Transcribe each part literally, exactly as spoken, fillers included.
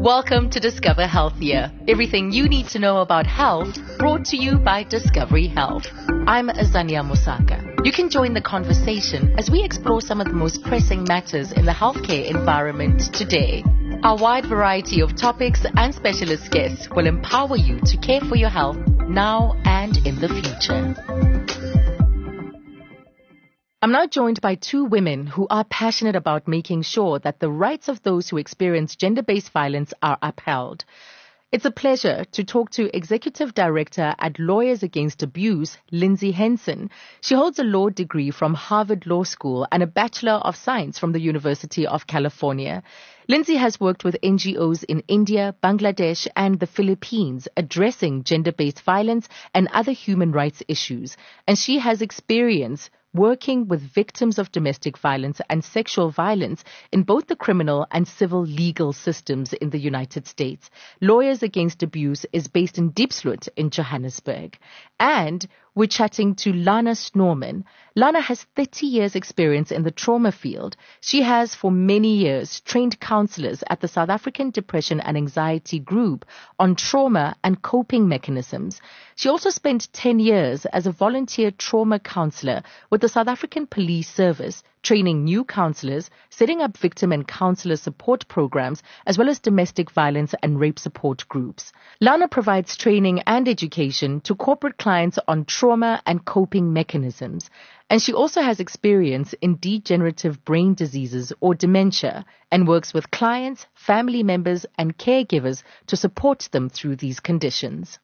Welcome to Discover Healthier. Everything you need to know about health, brought to you by Discovery Health. I'm Azania Musaka. You can join the conversation as we explore some of the most pressing matters in the healthcare environment today. Our wide variety of topics and specialist guests will empower you to care for your health now and in the future. I'm now joined by two women who are passionate about making sure that the rights of those who experience gender-based violence are upheld. It's a pleasure to talk to Executive Director at Lawyers Against Abuse, Lindsay Henson. She holds a law degree from Harvard Law School and a Bachelor of Science from the University of California. Lindsay has worked with N G Os in India, Bangladesh, and the Philippines addressing gender-based violence and other human rights issues. And she has experience working with victims of domestic violence and sexual violence in both the criminal and civil legal systems in the United States. Lawyers Against Abuse is based in Diepsloot in Johannesburg. And we're chatting to Lana Snoyman. Lana has thirty years experience in the trauma field. She has for many years trained counselors at the South African Depression and Anxiety Group on trauma and coping mechanisms. She also spent ten years as a volunteer trauma counselor with the South African Police Service, training new counselors, setting up victim and counselor support programs, as well as domestic violence and rape support groups. Lana provides training and education to corporate clients on trauma and coping mechanisms. And she also has experience in degenerative brain diseases or dementia and works with clients, family members, and caregivers to support them through these conditions.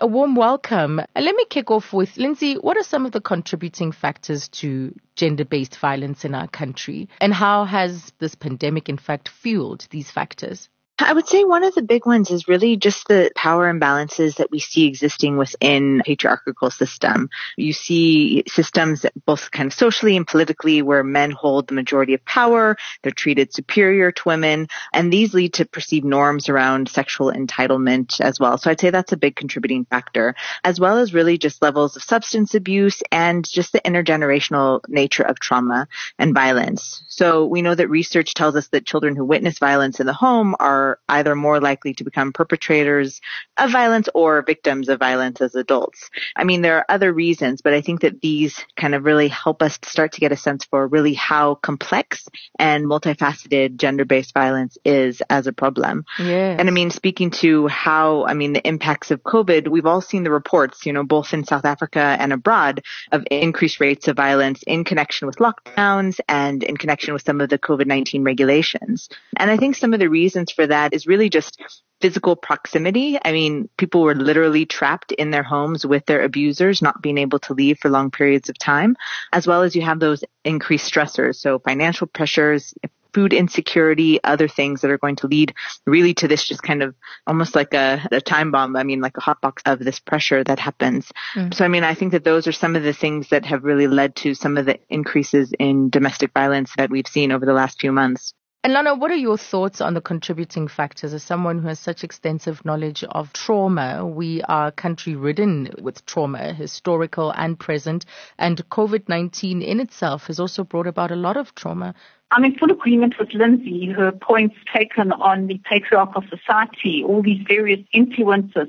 A warm welcome. Let me kick off with Lindsay. What are some of the contributing factors to gender-based violence in our country? And how has this pandemic, in fact, fueled these factors? I would say one of the big ones is really just the power imbalances that we see existing within the patriarchal system. You see systems both kind of socially and politically where men hold the majority of power, they're treated superior to women, and these lead to perceived norms around sexual entitlement as well. So I'd say that's a big contributing factor, as well as really just levels of substance abuse and just the intergenerational nature of trauma and violence. So we know that research tells us that children who witness violence in the home are are either more likely to become perpetrators of violence or victims of violence as adults. I mean, there are other reasons, but I think that these kind of really help us to start to get a sense for really how complex and multifaceted gender-based violence is as a problem. Yeah. And I mean, speaking to how, I mean, the impacts of COVID, we've all seen the reports, you know, both in South Africa and abroad of increased rates of violence in connection with lockdowns and in connection with some of the COVID nineteen regulations. And I think some of the reasons for that is really just physical proximity. I mean, people were literally trapped in their homes with their abusers, not being able to leave for long periods of time, as well as you have those increased stressors. So financial pressures, food insecurity, other things that are going to lead really to this just kind of almost like a, a time bomb. I mean, like a hot box of this pressure that happens. Mm. So, I mean, I think that those are some of the things that have really led to some of the increases in domestic violence that we've seen over the last few months. And Lana, what are your thoughts on the contributing factors? As someone who has such extensive knowledge of trauma, we are a country ridden with trauma, historical and present, and COVID nineteen in itself has also brought about a lot of trauma. I'm in full agreement with Lindsay, her points taken on the patriarchal society, all these various influences,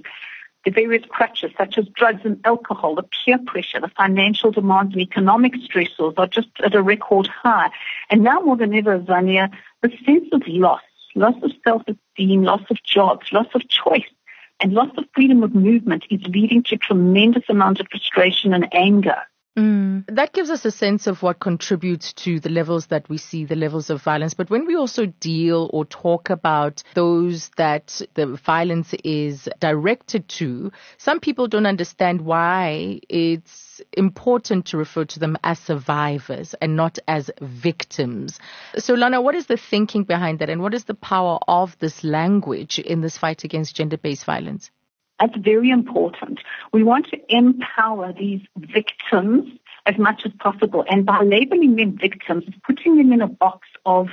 the various crutches such as drugs and alcohol, the peer pressure, the financial demands and economic stressors are just at a record high. And now more than ever, Zania, the sense of loss, loss of self-esteem, loss of jobs, loss of choice, and loss of freedom of movement is leading to a tremendous amount of frustration and anger. Mm. That gives us a sense of what contributes to the levels that we see, the levels of violence. But when we also deal or talk about those that the violence is directed to, some people don't understand why it's important to refer to them as survivors and not as victims. So, Lana, what is the thinking behind that, and what is the power of this language in this fight against gender-based violence? That's very important. We want to empower these victims as much as possible. And by labeling them victims, putting them in a box of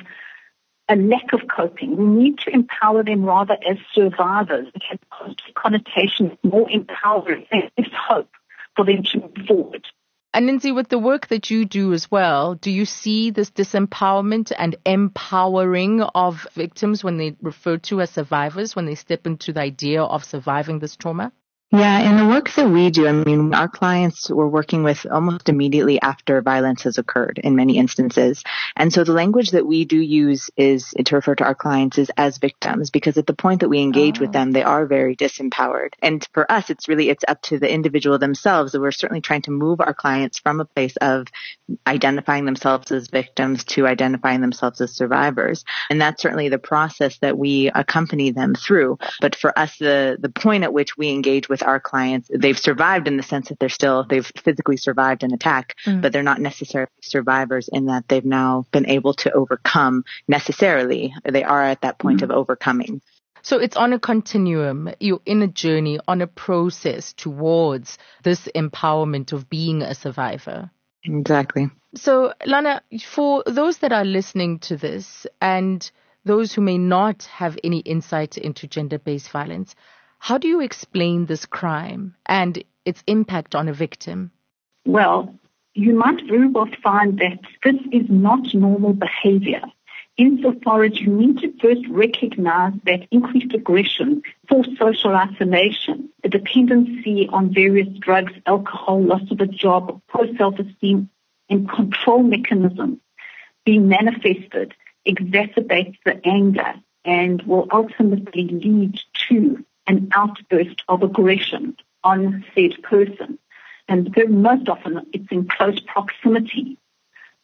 a lack of coping. We need to empower them rather as survivors, which has positive connotations, more empowering. There's hope for them to move forward. And Lindsay, with the work that you do as well, do you see this disempowerment and empowering of victims when they refer to as survivors, when they step into the idea of surviving this trauma? Yeah, in the work that we do, I mean, our clients we're working with almost immediately after violence has occurred in many instances. And so the language that we do use is, to refer to our clients is as victims, because at the point that we engage oh. with them, they are very disempowered. And for us, it's really, it's up to the individual themselves. We're certainly trying to move our clients from a place of identifying themselves as victims to identifying themselves as survivors. And that's certainly the process that we accompany them through. But for us, the, the point at which we engage with our clients, they've survived in the sense that they're still, they've physically survived an attack, mm. but they're not necessarily survivors in that they've now been able to overcome necessarily. They are at that point mm. of overcoming. So it's on a continuum. You're in a journey, on a process towards this empowerment of being a survivor. Exactly. So Lana, for those that are listening to this and those who may not have any insight into gender-based violence, how do you explain this crime and its impact on a victim? Well, you might very well find that this is not normal behavior. Insofar as you need to first recognize that increased aggression, forced social isolation, a dependency on various drugs, alcohol, loss of a job, poor self-esteem, and control mechanisms being manifested exacerbates the anger and will ultimately lead to an outburst of aggression on said person. And most often it's in close proximity.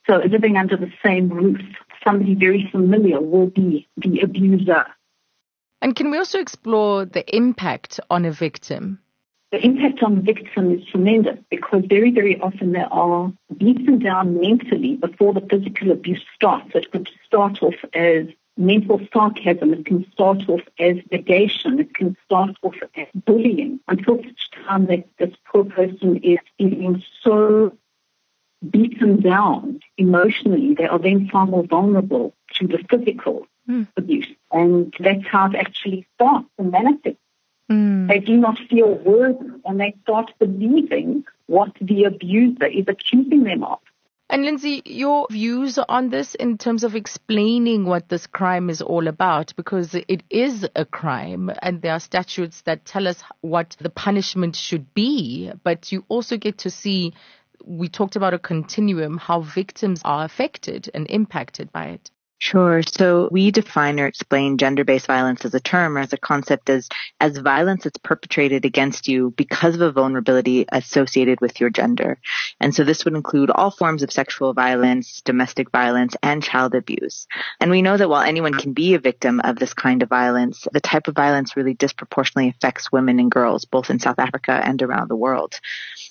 So living under the same roof, somebody very familiar will be the abuser. And can we also explore the impact on a victim? The impact on the victim is tremendous because very, very often they are beaten down mentally before the physical abuse starts. It could start off as mental sarcasm, it can start off as negation, it can start off as bullying, until such time that this poor person is feeling so beaten down emotionally, they are then far more vulnerable to the physical mm. abuse. And that's how it actually starts to manifest. Mm. They do not feel worthy and they start believing what the abuser is accusing them of. And Lindsay, your views on this in terms of explaining what this crime is all about, because it is a crime and there are statutes that tell us what the punishment should be. But you also get to see, we talked about a continuum, how victims are affected and impacted by it. Sure. So we define or explain gender-based violence as a term or as a concept as, as violence that's perpetrated against you because of a vulnerability associated with your gender. And so this would include all forms of sexual violence, domestic violence, and child abuse. And we know that while anyone can be a victim of this kind of violence, the type of violence really disproportionately affects women and girls, both in South Africa and around the world.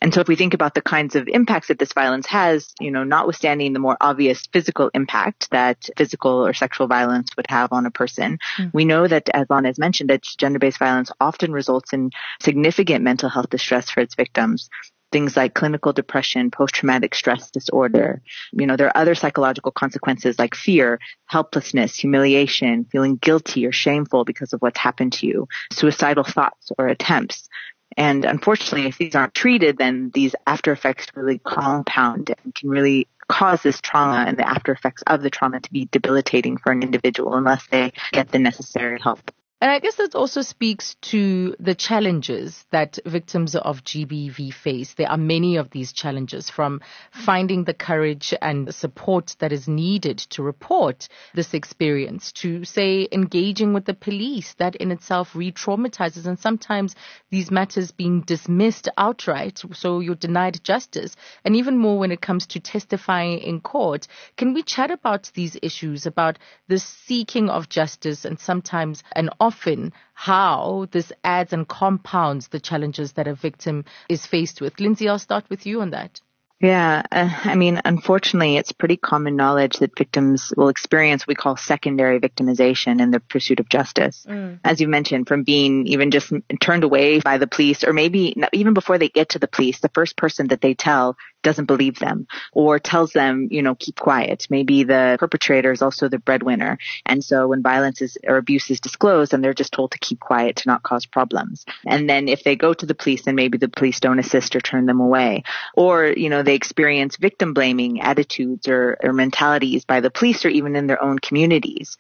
And so if we think about the kinds of impacts that this violence has, you know, notwithstanding the more obvious physical impact that physical or sexual violence would have on a person. Mm. We know that, as Lana has mentioned, that gender-based violence often results in significant mental health distress for its victims. Things like clinical depression, post-traumatic stress disorder. You know, there are other psychological consequences like fear, helplessness, humiliation, feeling guilty or shameful because of what's happened to you, suicidal thoughts or attempts. And unfortunately, if these aren't treated, then these after effects really compound and can really cause this trauma and the after effects of the trauma to be debilitating for an individual unless they get the necessary help. And I guess that also speaks to the challenges that victims of G B V face. There are many of these challenges, from finding the courage and the support that is needed to report this experience, to, say, engaging with the police. That in itself re-traumatizes, and sometimes these matters being dismissed outright, so you're denied justice. And even more when it comes to testifying in court. Can we chat about these issues, about the seeking of justice and sometimes an often how this adds and compounds the challenges that a victim is faced with? Lindsay, I'll start with you on that. Yeah, uh, I mean, unfortunately, it's pretty common knowledge that victims will experience what we call secondary victimization in the pursuit of justice. Mm. As you mentioned, from being even just turned away by the police, or maybe even before they get to the police, the first person that they tell doesn't believe them or tells them, you know, keep quiet. Maybe the perpetrator is also the breadwinner. And so when violence is, or abuse is disclosed, and they're just told to keep quiet, to not cause problems. And then if they go to the police, then maybe the police don't assist or turn them away. Or, you know, they experience victim blaming attitudes or, or mentalities by the police or even in their own communities.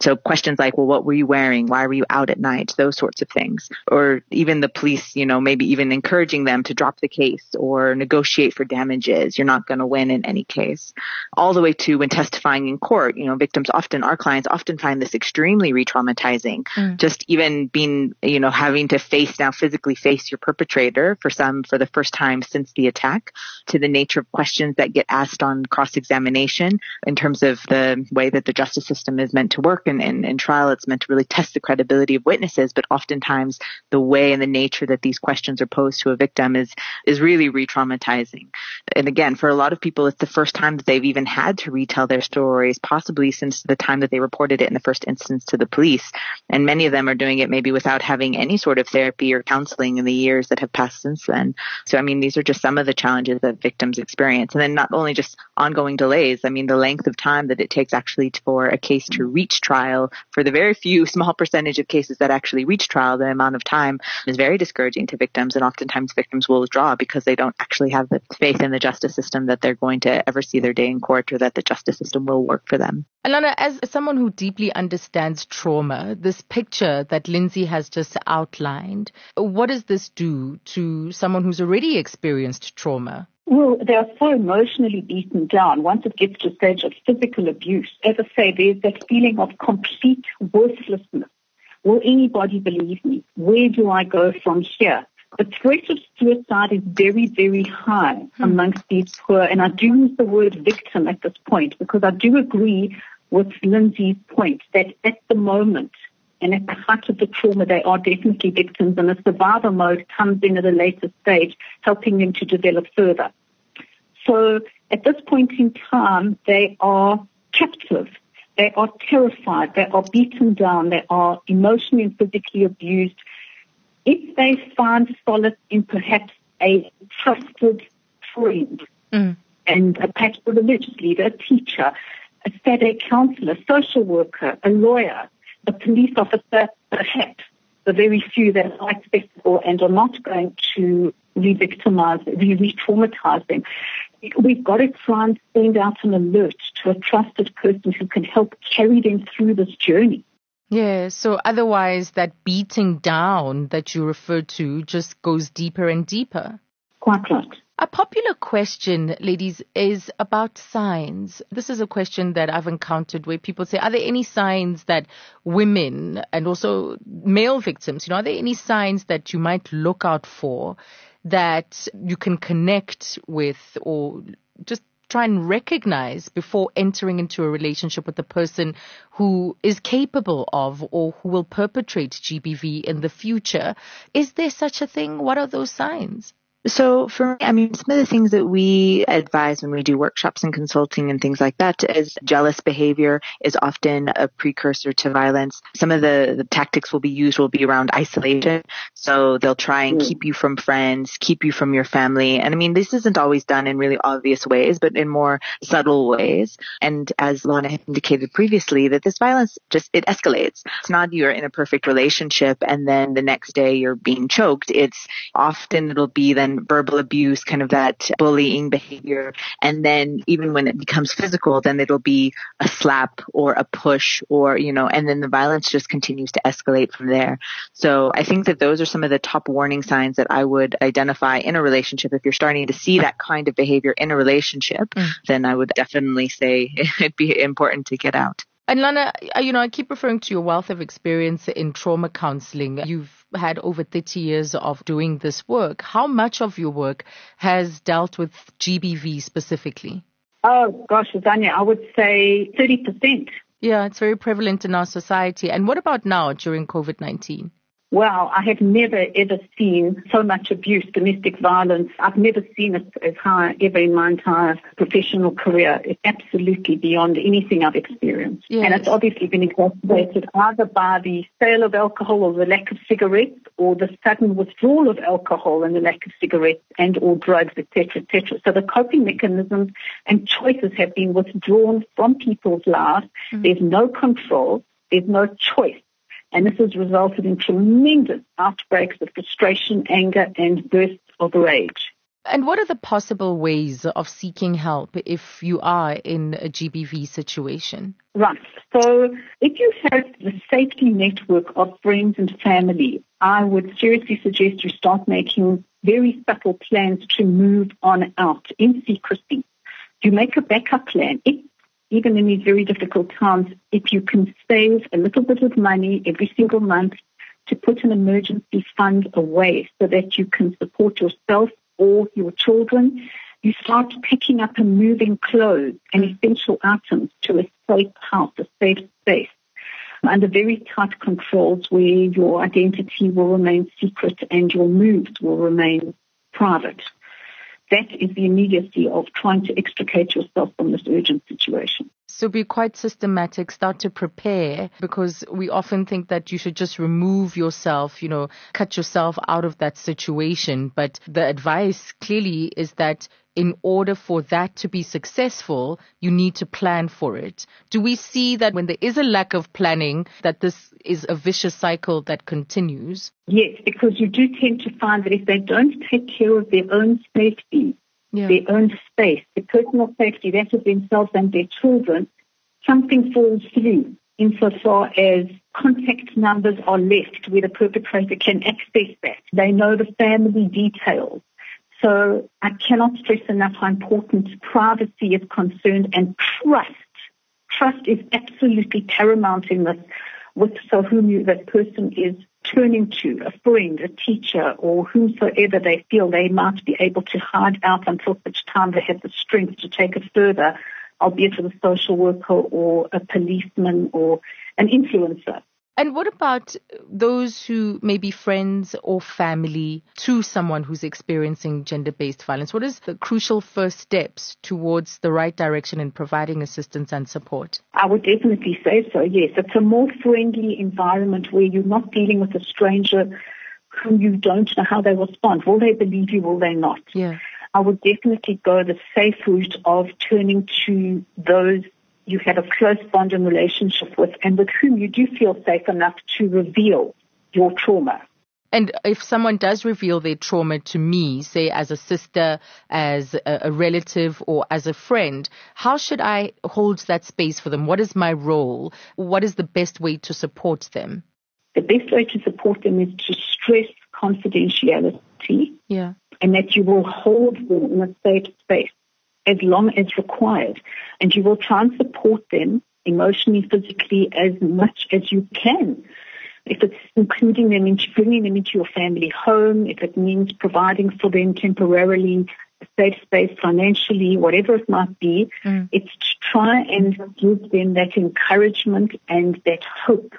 So questions like, well, what were you wearing? Why were you out at night? Those sorts of things. Or even the police, you know, maybe even encouraging them to drop the case or negotiate for damages. You're not going to win in any case. All the way to when testifying in court, you know, victims often, our clients often find this extremely re-traumatizing. Mm. Just even being, you know, having to face now physically face your perpetrator for some for the first time since the attack, to the nature of questions that get asked on cross-examination in terms of the way that the justice system is meant to work. And in, in trial, it's meant to really test the credibility of witnesses. But oftentimes, the way and the nature that these questions are posed to a victim is is really re-traumatizing. And again, for a lot of people, it's the first time that they've even had to retell their stories, possibly since the time that they reported it in the first instance to the police. And many of them are doing it maybe without having any sort of therapy or counseling in the years that have passed since then. So, I mean, these are just some of the challenges that victims experience. And then not only just ongoing delays, I mean, the length of time that it takes actually for a case to reach trial. For the very few small percentage of cases that actually reach trial, the amount of time is very discouraging to victims. And oftentimes victims will withdraw because they don't actually have the faith in the justice system that they're going to ever see their day in court or that the justice system will work for them. Alana, as someone who deeply understands trauma, this picture that Lindsay has just outlined, what does this do to someone who's already experienced trauma? Well, they are so emotionally beaten down. Once it gets to a stage of physical abuse, as I say, there's that feeling of complete worthlessness. Will anybody believe me? Where do I go from here? The threat of suicide is very, very high hmm. amongst these poor, and I do use the word victim at this point because I do agree with Lindsay's point that at the moment and at the heart of the trauma, they are definitely victims, and the survivor mode comes in at a later stage, helping them to develop further. So at this point in time, they are captive. They are terrified. They are beaten down. They are emotionally and physically abused. If they find solace in perhaps a trusted friend mm. and a, perhaps a religious leader, a teacher, a S A D A counselor, a social worker, a lawyer, a police officer, perhaps the very few that are accessible and are not going to re-victimize, re-traumatize them. We've got to try and send out an alert to a trusted person who can help carry them through this journey. Yeah, so otherwise that beating down that you referred to just goes deeper and deeper. Quite right. A popular question, ladies, is about signs. This is a question that I've encountered where people say, are there any signs that women and also male victims, you know, are there any signs that you might look out for that you can connect with or just try and recognize before entering into a relationship with a person who is capable of or who will perpetrate G B V in the future? Is there such a thing? What are those signs? So for me, I mean, some of the things that we advise when we do workshops and consulting and things like that is jealous behavior is often a precursor to violence. Some of the, the tactics will be used will be around isolation. So they'll try and keep you from friends, keep you from your family. And I mean, this isn't always done in really obvious ways, but in more subtle ways. And as Lana indicated previously, that this violence just, it escalates. It's not you're in a perfect relationship and then the next day you're being choked. It's often it'll be then verbal abuse, kind of that bullying behavior. And then even when it becomes physical, then it'll be a slap or a push or, you know, and then the violence just continues to escalate from there. So I think that those are some of the top warning signs that I would identify in a relationship. If you're starting to see that kind of behavior in a relationship, mm. then I would definitely say it'd be important to get out. And Lana, you know, I keep referring to your wealth of experience in trauma counseling. You've had over thirty years of doing this work. How much of your work has dealt with G B V specifically? Oh, gosh, Azania, I would say thirty percent. Yeah, it's very prevalent in our society. And what about now during COVID nineteen? wow, I have never, ever seen so much abuse, domestic violence. I've never seen it as high ever in my entire professional career. It's absolutely beyond anything I've experienced. Yes. And it's obviously been exacerbated either by the sale of alcohol or the lack of cigarettes, or the sudden withdrawal of alcohol and the lack of cigarettes and or drugs, et cetera, et cetera. So the coping mechanisms and choices have been withdrawn from people's lives. Mm. There's no control. There's no choice. And this has resulted in tremendous outbreaks of frustration, anger, and bursts of rage. And what are the possible ways of seeking help if you are in a G B V situation? Right. So if you have the safety network of friends and family, I would seriously suggest you start making very subtle plans to move on out in secrecy. You make a backup plan. If Even in these very difficult times, if you can save a little bit of money every single month to put an emergency fund away so that you can support yourself or your children, you start picking up and moving clothes and essential items to a safe house, a safe space, under very tight controls where your identity will remain secret and your moves will remain private. That is the immediacy of trying to extricate yourself from this urgent situation. So be quite systematic, start to prepare, because we often think that you should just remove yourself, you know, cut yourself out of that situation. But the advice clearly is that in order for that to be successful, you need to plan for it. Do we see that when there is a lack of planning, that this is a vicious cycle that continues? Yes, because you do tend to find that if they don't take care of their own safety, yeah. their own space, their personal safety, that of themselves and their children, something falls through insofar as contact numbers are left where the perpetrator can access that. They know the family details. So I cannot stress enough how important privacy is concerned, and trust. Trust is absolutely paramount in this, with so whom you, that person is turning to, a friend, a teacher, or whomsoever they feel they might be able to hide out until such time they have the strength to take it further, albeit with a social worker or a policeman or an influencer. And what about those who may be friends or family to someone who's experiencing gender-based violence? What is the crucial first steps towards the right direction in providing assistance and support? I would definitely say so, yes. It's a more friendly environment where you're not dealing with a stranger whom you don't know how they respond. Will they believe you? Will they not? Yeah. I would definitely go the safe route of turning to those you have a close bond and relationship with, and with whom you do feel safe enough to reveal your trauma. And if someone does reveal their trauma to me, say as a sister, as a relative, or as a friend, how should I hold that space for them? What is my role? What is the best way to support them? The best way to support them is to stress confidentiality, yeah, and that you will hold them in a safe space as long as required. And you will try and support them emotionally, physically, as much as you can. If it's including them, into bringing them into your family home, if it means providing for them temporarily, a safe space financially, whatever it might be, mm. it's to try and give them that encouragement and that hope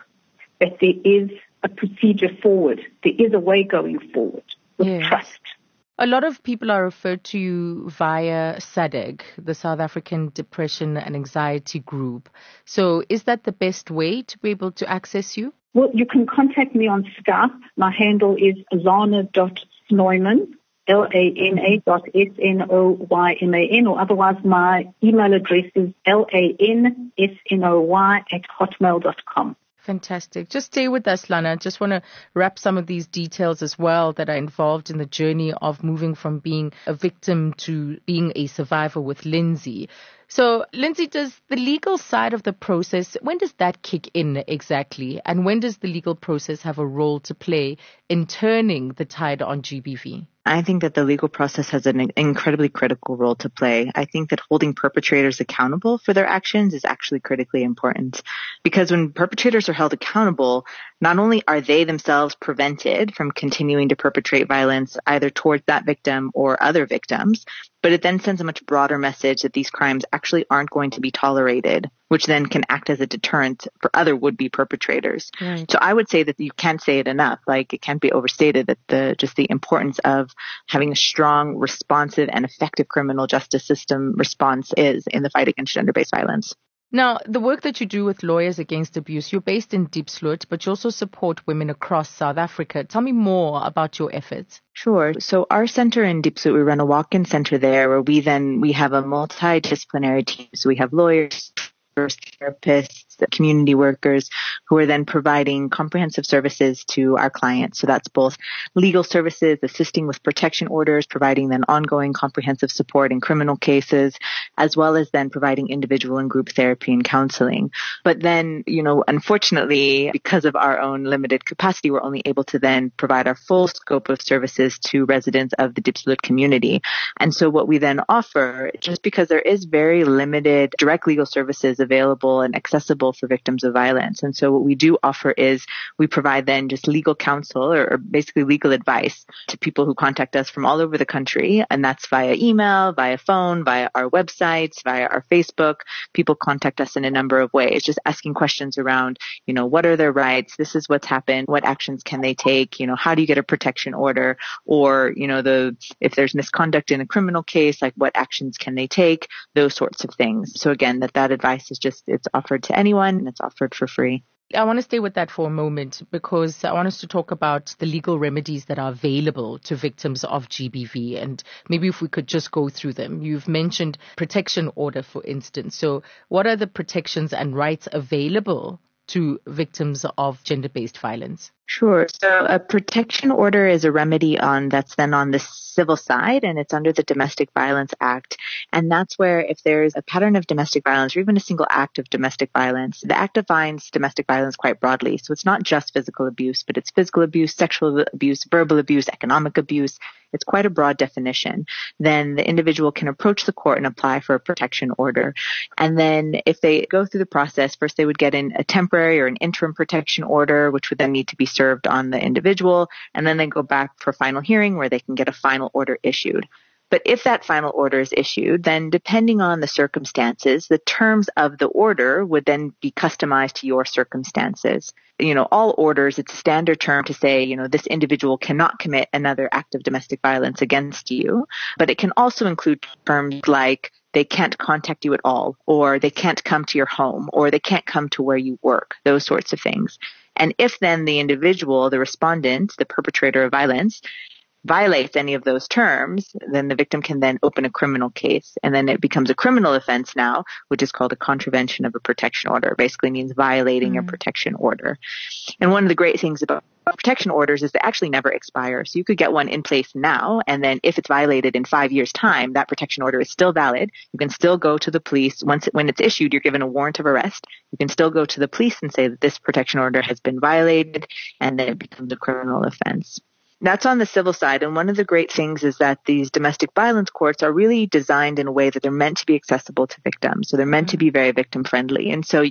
that there is a procedure forward. There is a way going forward with yes. trust. A lot of people are referred to you via S A D A G, the South African Depression and Anxiety Group. So is that the best way to be able to access you? Well, you can contact me on Skype. My handle is lana dot snoyman, L A N A dot S N O Y M A N, or otherwise my email address is L A N S N O Y at hotmail dot com. Fantastic. Just stay with us, Lana. Just want to wrap some of these details as well that are involved in the journey of moving from being a victim to being a survivor with Lindsay. So, Lindsay, does the legal side of the process, when does that kick in exactly? And when does the legal process have a role to play in turning the tide on G B V? I think that the legal process has an incredibly critical role to play. I think that holding perpetrators accountable for their actions is actually critically important, because when perpetrators are held accountable, not only are they themselves prevented from continuing to perpetrate violence either towards that victim or other victims, but it then sends a much broader message that these crimes actually aren't going to be tolerated which then can act as a deterrent for other would-be perpetrators. Right. So I would say that you can't say it enough. Like, it can't be overstated that the just the importance of having a strong, responsive, and effective criminal justice system response is in the fight against gender-based violence. Now, the work that you do with Lawyers Against Abuse, you're based in Diepsloot, but you also support women across South Africa. Tell me more about your efforts. Sure. So our center in Diepsloot, we run a walk-in center there where we then, we have a multidisciplinary team. So we have lawyers, therapists, community workers who are then providing comprehensive services to our clients. So that's both legal services, assisting with protection orders, providing then ongoing comprehensive support in criminal cases, as well as then providing individual and group therapy and counseling. But then, you know, unfortunately, because of our own limited capacity, we're only able to then provide our full scope of services to residents of the Diepsloot community. And so what we then offer, just because there is very limited direct legal services available and accessible for victims of violence. And so what we do offer is we provide then just legal counsel or, or basically legal advice to people who contact us from all over the country. And that's via email, via phone, via our websites, via our Facebook. People contact us in a number of ways, just asking questions around, you know, what are their rights? This is what's happened. What actions can they take? You know, how do you get a protection order? Or, you know, the if there's misconduct in a criminal case, like what actions can they take? Those sorts of things. So again, that that advice is just, it's offered to anyone. And it's offered for free. I want to stay with that for a moment because I want us to talk about the legal remedies that are available to victims of G B V. And maybe if we could just go through them. You've mentioned protection order, for instance. So what are the protections and rights available to victims of gender-based violence? Sure. So a protection order is a remedy on that's then on the civil side, and it's under the Domestic Violence Act. And that's where if there is a pattern of domestic violence or even a single act of domestic violence, the act defines domestic violence quite broadly. So it's not just physical abuse, but it's physical abuse, sexual abuse, verbal abuse, economic abuse. It's quite a broad definition. Then the individual can approach the court and apply for a protection order. And then if they go through the process, first they would get in a temporary or an interim protection order, which would then need to be served on the individual. And then they go back for final hearing where they can get a final order issued. But if that final order is issued, then depending on the circumstances, the terms of the order would then be customized to your circumstances. You know, all orders, it's a standard term to say, you know, this individual cannot commit another act of domestic violence against you. But it can also include terms like they can't contact you at all, or they can't come to your home, or they can't come to where you work, those sorts of things. And if then the individual, the respondent, the perpetrator of violence, violates any of those terms, then the victim can then open a criminal case. And then it becomes a criminal offense now, which is called a contravention of a protection order. It basically means violating mm-hmm. a protection order. And one of the great things about protection orders is they actually never expire. So you could get one in place now, and then if it's violated in five years' time, that protection order is still valid. You can still go to the police. Once it, when it's issued, you're given a warrant of arrest. You can still go to the police and say that this protection order has been violated, and then it becomes a criminal offense. That's on the civil side. And one of the great things is that these domestic violence courts are really designed in a way that they're meant to be accessible to victims. So they're meant to be very victim friendly. And so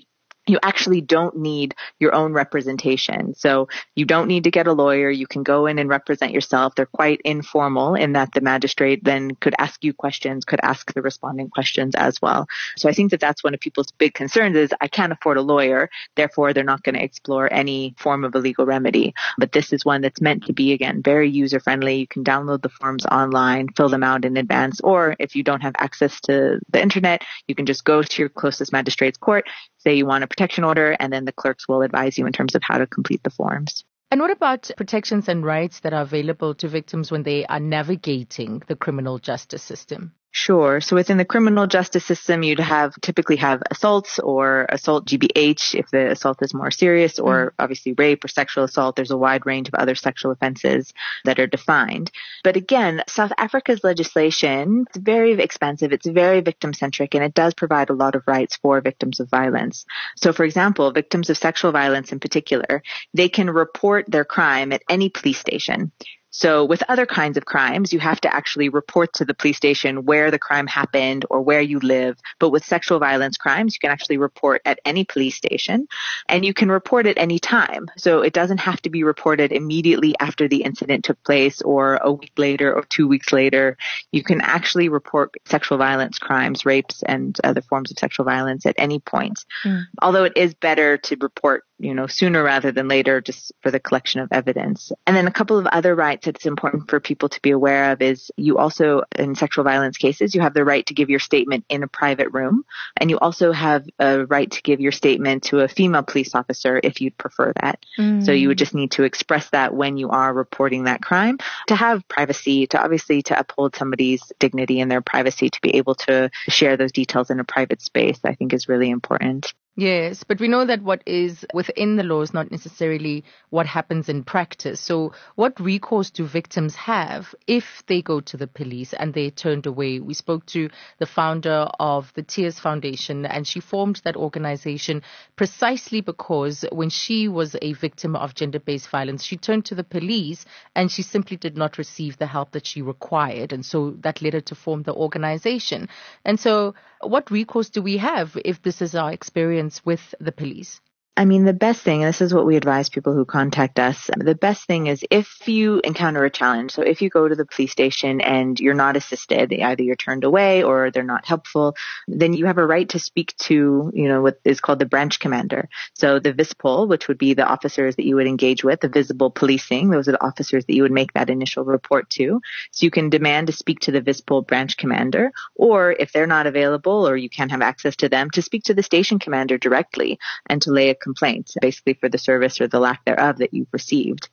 you actually don't need your own representation. So you don't need to get a lawyer. You can go in and represent yourself. They're quite informal in that the magistrate then could ask you questions, could ask the respondent questions as well. So I think that that's one of people's big concerns is I can't afford a lawyer. Therefore, they're not going to explore any form of a legal remedy. But this is one that's meant to be, again, very user friendly. You can download the forms online, fill them out in advance. Or if you don't have access to the internet, you can just go to your closest magistrate's court, say you want a protection order, and then the clerks will advise you in terms of how to complete the forms. And what about protections and rights that are available to victims when they are navigating the criminal justice system? Sure. So within the criminal justice system, you'd have typically have assaults or assault G B H if the assault is more serious, or mm. obviously rape or sexual assault. There's a wide range of other sexual offenses that are defined. But again, South Africa's legislation is very expansive. It's very victim centric, and it does provide a lot of rights for victims of violence. So, for example, victims of sexual violence in particular, they can report their crime at any police station. So with other kinds of crimes, you have to actually report to the police station where the crime happened or where you live. But with sexual violence crimes, you can actually report at any police station, and you can report at any time. So it doesn't have to be reported immediately after the incident took place or a week later or two weeks later. You can actually report sexual violence crimes, rapes, and other forms of sexual violence at any point. Mm. Although it is better to report, you know, sooner rather than later, just for the collection of evidence. And then a couple of other rights that's important for people to be aware of is you also, in sexual violence cases, you have the right to give your statement in a private room. And you also have a right to give your statement to a female police officer if you'd prefer that. Mm. So you would just need to express that when you are reporting that crime, to have privacy, to obviously to uphold somebody's dignity and their privacy, to be able to share those details in a private space, I think is really important. Yes, but we know that what is within the law is not necessarily what happens in practice. So what recourse do victims have if they go to the police and they're turned away? We spoke to the founder of the Tears Foundation, and she formed that organization precisely because when she was a victim of gender-based violence, she turned to the police and she simply did not receive the help that she required. And so that led her to form the organization. And so what recourse do we have if this is our experience with the police? I mean, the best thing, and this is what we advise people who contact us, the best thing is if you encounter a challenge, so if you go to the police station and you're not assisted, either you're turned away or they're not helpful, then you have a right to speak to, you know, what is called the branch commander. So the VISPOL, which would be the officers that you would engage with, the visible policing, those are the officers that you would make that initial report to. So you can demand to speak to the VISPOL branch commander, or if they're not available or you can't have access to them, to speak to the station commander directly and to lay a complaint, basically for the service or the lack thereof that you've received.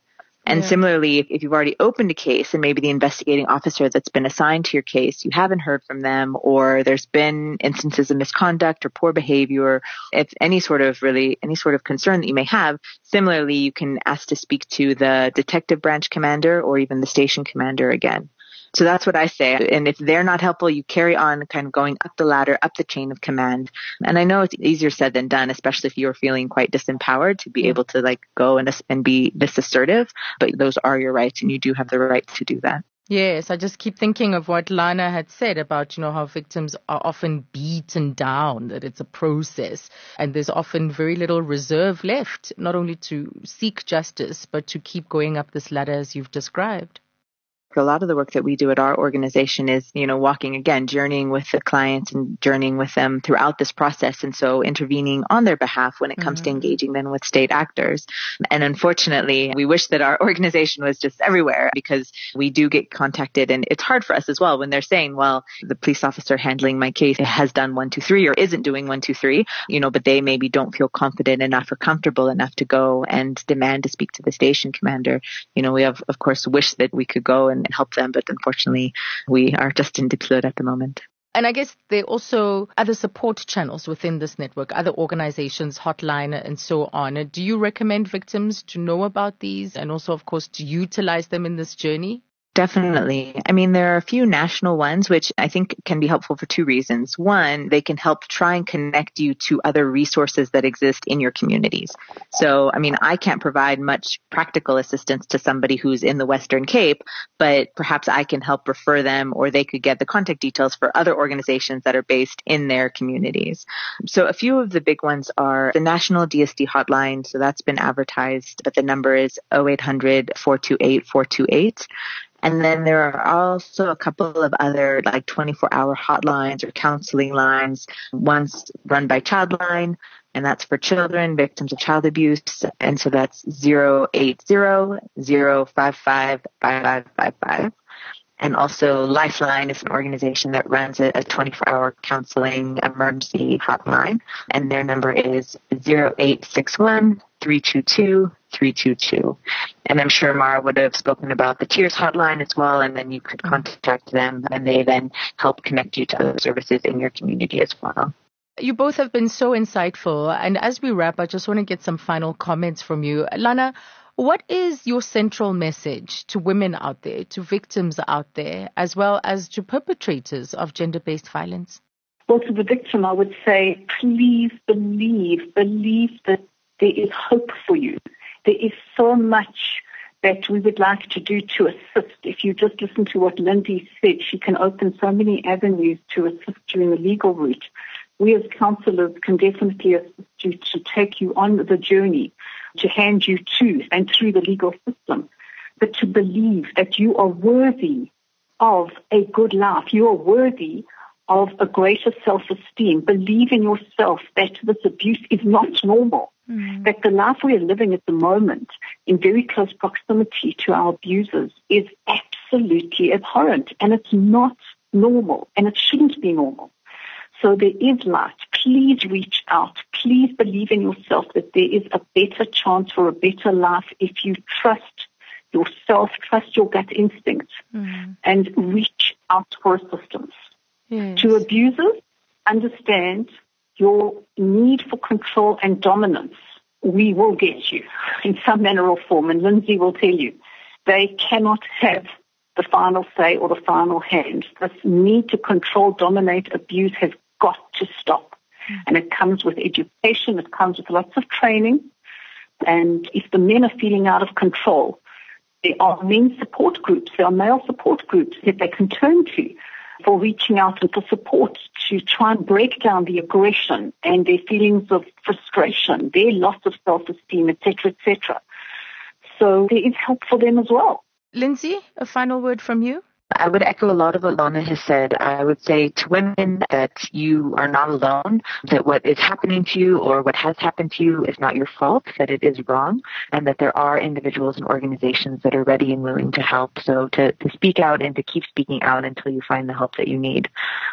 And yeah. Similarly, if you've already opened a case and maybe the investigating officer that's been assigned to your case, you haven't heard from them, or there's been instances of misconduct or poor behavior, if any sort of really any sort of concern that you may have, similarly, you can ask to speak to the detective branch commander or even the station commander again. So that's what I say. And if they're not helpful, you carry on kind of going up the ladder, up the chain of command. And I know it's easier said than done, especially if you're feeling quite disempowered to be able to like go and, and be this assertive. But those are your rights and you do have the right to do that. Yes, I just keep thinking of what Lana had said about, you know, how victims are often beaten down, that it's a process and there's often very little reserve left, not only to seek justice, but to keep going up this ladder as you've described. A lot of the work that we do at our organization is, you know, walking again, journeying with the clients and journeying with them throughout this process. And so intervening on their behalf when it comes mm-hmm. to engaging them with state actors. And unfortunately, we wish that our organization was just everywhere because we do get contacted. And it's hard for us as well when they're saying, well, the police officer handling my case has done one, two, three or isn't doing one, two, three, you know, but they maybe don't feel confident enough or comfortable enough to go and demand to speak to the station commander. You know, we have, of course, wished that we could go and and help them. But unfortunately, we are just in Diepsloot at the moment. And I guess there are also other support channels within this network, other organizations, hotline and so on. Do you recommend victims to know about these and also, of course, to utilize them in this journey? Definitely. I mean, there are a few national ones, which I think can be helpful for two reasons. One, they can help try and connect you to other resources that exist in your communities. So, I mean, I can't provide much practical assistance to somebody who's in the Western Cape, but perhaps I can help refer them or they could get the contact details for other organizations that are based in their communities. So a few of the big ones are the National D S D Hotline. So that's been advertised, but the number is oh eight hundred, four two eight, four two eight. And then there are also a couple of other like twenty-four hour hotlines or counseling lines, one's run by Childline, and that's for children, victims of child abuse. And so that's zero eight zero, zero five five, five five five five. And also Lifeline is an organization that runs a twenty-four hour counseling emergency hotline. And their number is zero eight six one, three two two, three two two. And I'm sure Mara would have spoken about the Tears Hotline as well. And then you could contact them and they then help connect you to other services in your community as well. You both have been so insightful. And as we wrap, I just want to get some final comments from you. Lana, what is your central message to women out there, to victims out there, as well as to perpetrators of gender-based violence? Well, to the victim, I would say, please believe, believe that there is hope for you. There is so much that we would like to do to assist. If you just listen to what Lindsay said, she can open so many avenues to assist you in the legal route. We as counsellors can definitely assist you to take you on the journey, to hand you to and through the legal system, but to believe that you are worthy of a good life. You are worthy of a greater self-esteem. Believe in yourself that this abuse is not normal. Mm. That the life we are living at the moment in very close proximity to our abusers is absolutely abhorrent, and it's not normal, and it shouldn't be normal. So there is light. Please reach out. Please believe in yourself that there is a better chance for a better life if you trust yourself, trust your gut instincts, mm. and reach out for assistance. Yes. To abusers, understand your need for control and dominance. We will get you in some manner or form, and Lindsay will tell you. They cannot have the final say or the final hand. This need to control, dominate, abuse has got to stop. Mm. And it comes with education, it comes with lots of training. And if the men are feeling out of control, there are men support groups, there are male support groups that they can turn to for reaching out and for support to try and break down the aggression and their feelings of frustration, their loss of self-esteem, et cetera, et cetera. So there is help for them as well. Lindsay, a final word from you? I would echo a lot of what Lana has said. I would say to women that you are not alone, that what is happening to you or what has happened to you is not your fault, that it is wrong, and that there are individuals and organizations that are ready and willing to help. So to, to speak out and to keep speaking out until you find the help that you need.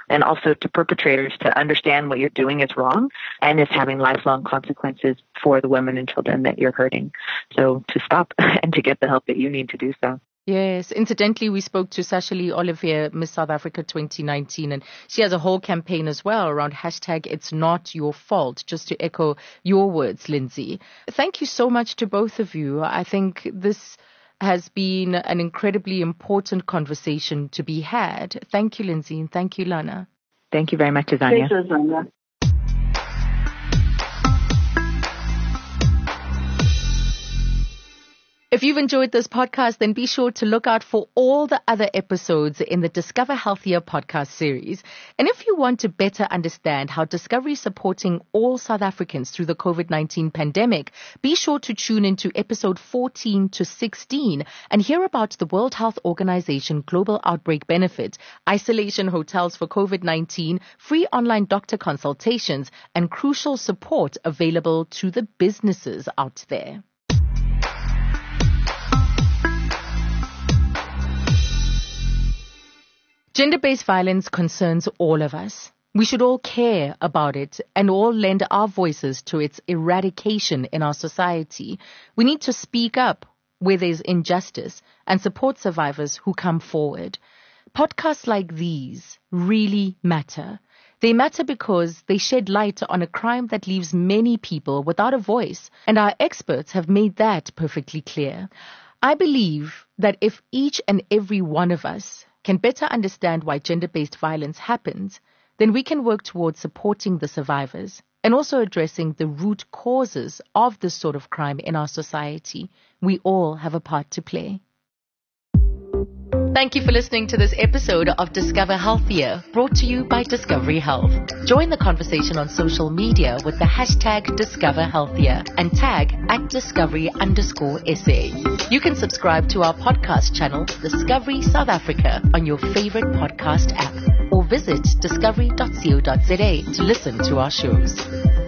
And also to perpetrators to understand what you're doing is wrong and is having lifelong consequences for the women and children that you're hurting. So to stop and to get the help that you need to do so. Yes. Incidentally, we spoke to Sasha-Lee Olivier, Miss South Africa twenty nineteen, and she has a whole campaign as well around hashtag It's Not Your Fault, just to echo your words, Lindsay. Thank you so much to both of you. I think this has been an incredibly important conversation to be had. Thank you, Lindsay, and thank you, Lana. Thank you very much, Azania. Thank you, Azania. If you've enjoyed this podcast, then be sure to look out for all the other episodes in the Discover Healthier podcast series. And if you want to better understand how Discovery is supporting all South Africans through the COVID nineteen pandemic, be sure to tune into episode fourteen to sixteen and hear about the World Health Organization Global Outbreak Benefit, isolation hotels for COVID nineteen, free online doctor consultations, and crucial support available to the businesses out there. Gender-based violence concerns all of us. We should all care about it and all lend our voices to its eradication in our society. We need to speak up where there's injustice and support survivors who come forward. Podcasts like these really matter. They matter because they shed light on a crime that leaves many people without a voice, and our experts have made that perfectly clear. I believe that if each and every one of us can better understand why gender-based violence happens, then we can work towards supporting the survivors and also addressing the root causes of this sort of crime in our society. We all have a part to play. Thank you for listening to this episode of Discover Healthier, brought to you by Discovery Health. Join the conversation on social media with the hashtag Discover Healthier and tag at Discovery underscore SA. You can subscribe to our podcast channel, Discovery South Africa, on your favorite podcast app, or visit discovery dot co dot za to listen to our shows.